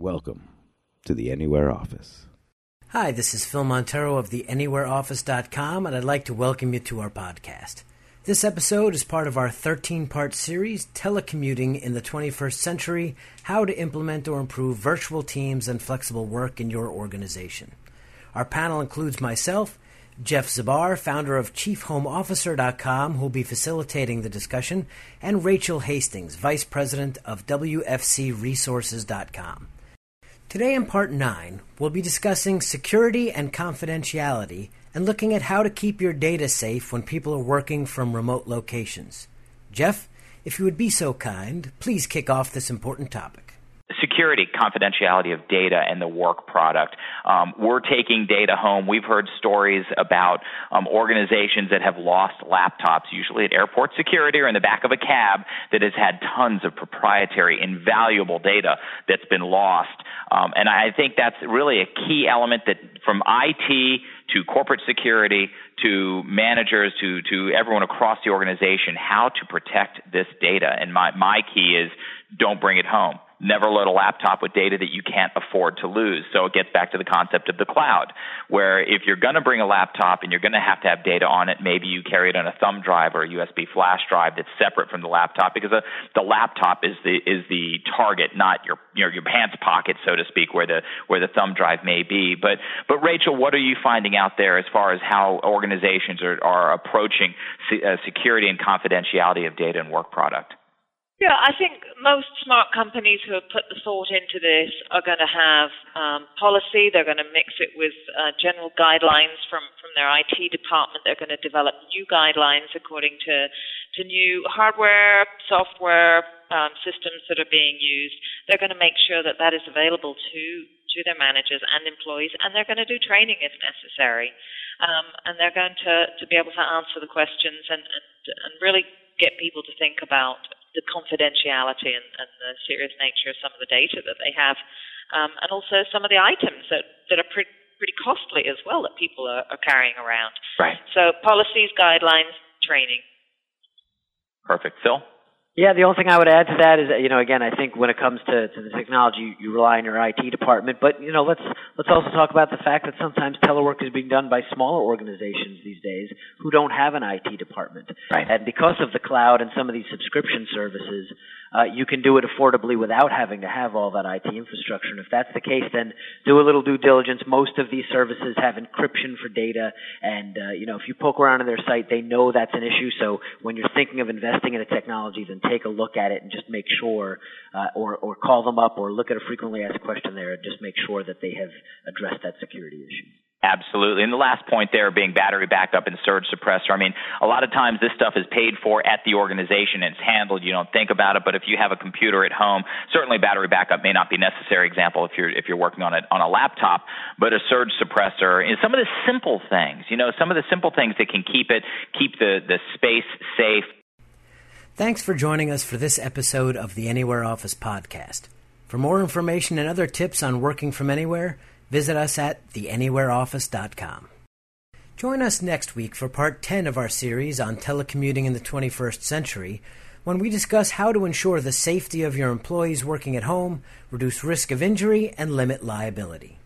Welcome to the Anywhere Office. Hi, this is Phil Montero of the AnywhereOffice.com, and I'd like to welcome you to our podcast. This episode is part of our 13-part series, Telecommuting in the 21st Century, How to Implement or Improve Virtual Teams and Flexible Work in Your Organization. Our panel includes myself, Jeff Zabar, founder of ChiefHomeOfficer.com, who will be facilitating the discussion, and Rachel Hastings, vice president of WFCResources.com. Today in Part 9, we'll be discussing security and confidentiality and looking at how to keep your data safe when people are working from remote locations. Jeff, if you would be so kind, please kick off this important topic. Security, confidentiality of data and the work product. We're taking data home. We've heard stories about organizations that have lost laptops, usually at airport security or in the back of a cab, that has had tons of proprietary, invaluable data that's been lost. And I think that's really a key element that from IT to corporate security to managers to everyone across the organization, how to protect this data. And my key is don't bring it home. Never load a laptop with data that you can't afford to lose. So it gets back to the concept of the cloud, where if you're going to bring a laptop and you're going to have data on it, maybe you carry it on a thumb drive or a USB flash drive that's separate from the laptop, because the laptop is the target, not your pants pocket, so to speak, where the thumb drive may be. But Rachel, what are you finding out there as far as how organizations are approaching security and confidentiality of data and work product? Yeah, I think most smart companies who have put the thought into this are going to have policy. They're going to mix it with general guidelines from their IT department. They're going to develop new guidelines according to new hardware, software, systems that are being used. They're going to make sure that that is available to their managers and employees, and they're going to do training if necessary. And they're going to be able to answer the questions and really get people to think about the confidentiality and the serious nature of some of the data that they have, and also some of the items that are pretty costly as well that people are carrying around. Right. So policies, guidelines, training. Perfect. Phil? Yeah, the only thing I would add to that is that, again, I think when it comes to the technology, you rely on your IT department. But, let's also talk about the fact that sometimes telework is being done by smaller organizations these days who don't have an IT department. Right. And because of the cloud and some of these subscription services, you can do it affordably without having to have all that IT infrastructure. And if that's the case, then do a little due diligence. Most of these services have encryption for data. And, if you poke around on their site, they know that's an issue. So when you're thinking of investing in a technology, then take a look at it and just make sure, or call them up or look at a frequently asked question there and just make sure that they have addressed that security issue. Absolutely. And the last point there being battery backup and surge suppressor. I mean, a lot of times this stuff is paid for at the organization and it's handled. You don't think about it, but if you have a computer at home, certainly battery backup may not be necessary. Example, if you're working on it on a laptop, but a surge suppressor and some of the simple things, some of the simple things that can keep the space safe. Thanks for joining us for this episode of the Anywhere Office podcast. For more information and other tips on working from anywhere, visit us at theanywhereoffice.com. Join us next week for Part 10 of our series on telecommuting in the 21st century, when we discuss how to ensure the safety of your employees working at home, reduce risk of injury, and limit liability.